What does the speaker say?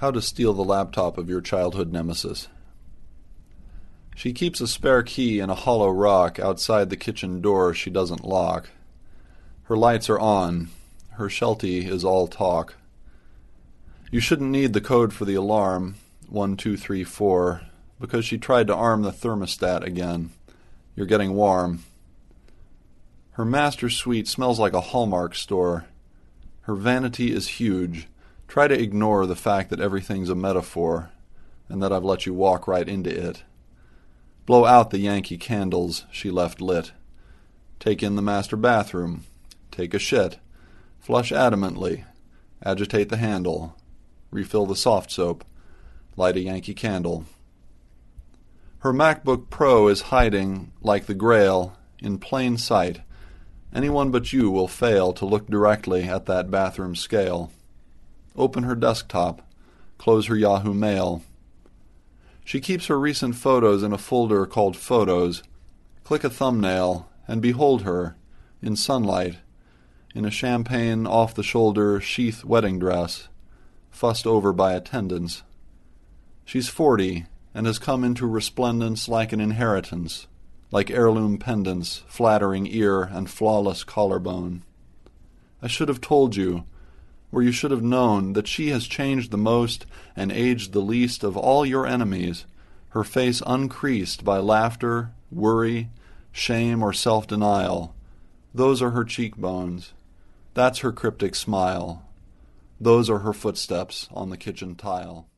How to steal the laptop of your childhood nemesis. She keeps a spare key in a hollow rock outside the kitchen door she doesn't lock. Her lights are on. Her Sheltie is all talk. You shouldn't need the code for the alarm, 1234, because she tried to arm the thermostat again. You're getting warm. Her master suite smells like a Hallmark store. Her vanity is huge. Try to ignore the fact that everything's a metaphor and that I've let you walk right into it. Blow out the Yankee candles she left lit. Take in the master bathroom. Take a shit. Flush adamantly. Agitate the handle. Refill the soft soap. Light a Yankee candle. Her MacBook Pro is hiding, like the Grail, in plain sight. Anyone but you will fail to look directly at that bathroom scale. Open her desktop. Close her Yahoo Mail. She keeps her recent photos in a folder called Photos. Click a thumbnail and behold her, in sunlight, in a champagne off-the-shoulder sheath wedding dress, fussed over by attendants. She's 40 and has come into resplendence like an inheritance, like heirloom pendants, flattering ear and flawless collarbone. I should have told you, where you should have known, that she has changed the most and aged the least of all your enemies, her face uncreased by laughter, worry, shame, or self-denial. Those are her cheekbones. That's her cryptic smile. Those are her footsteps on the kitchen tile.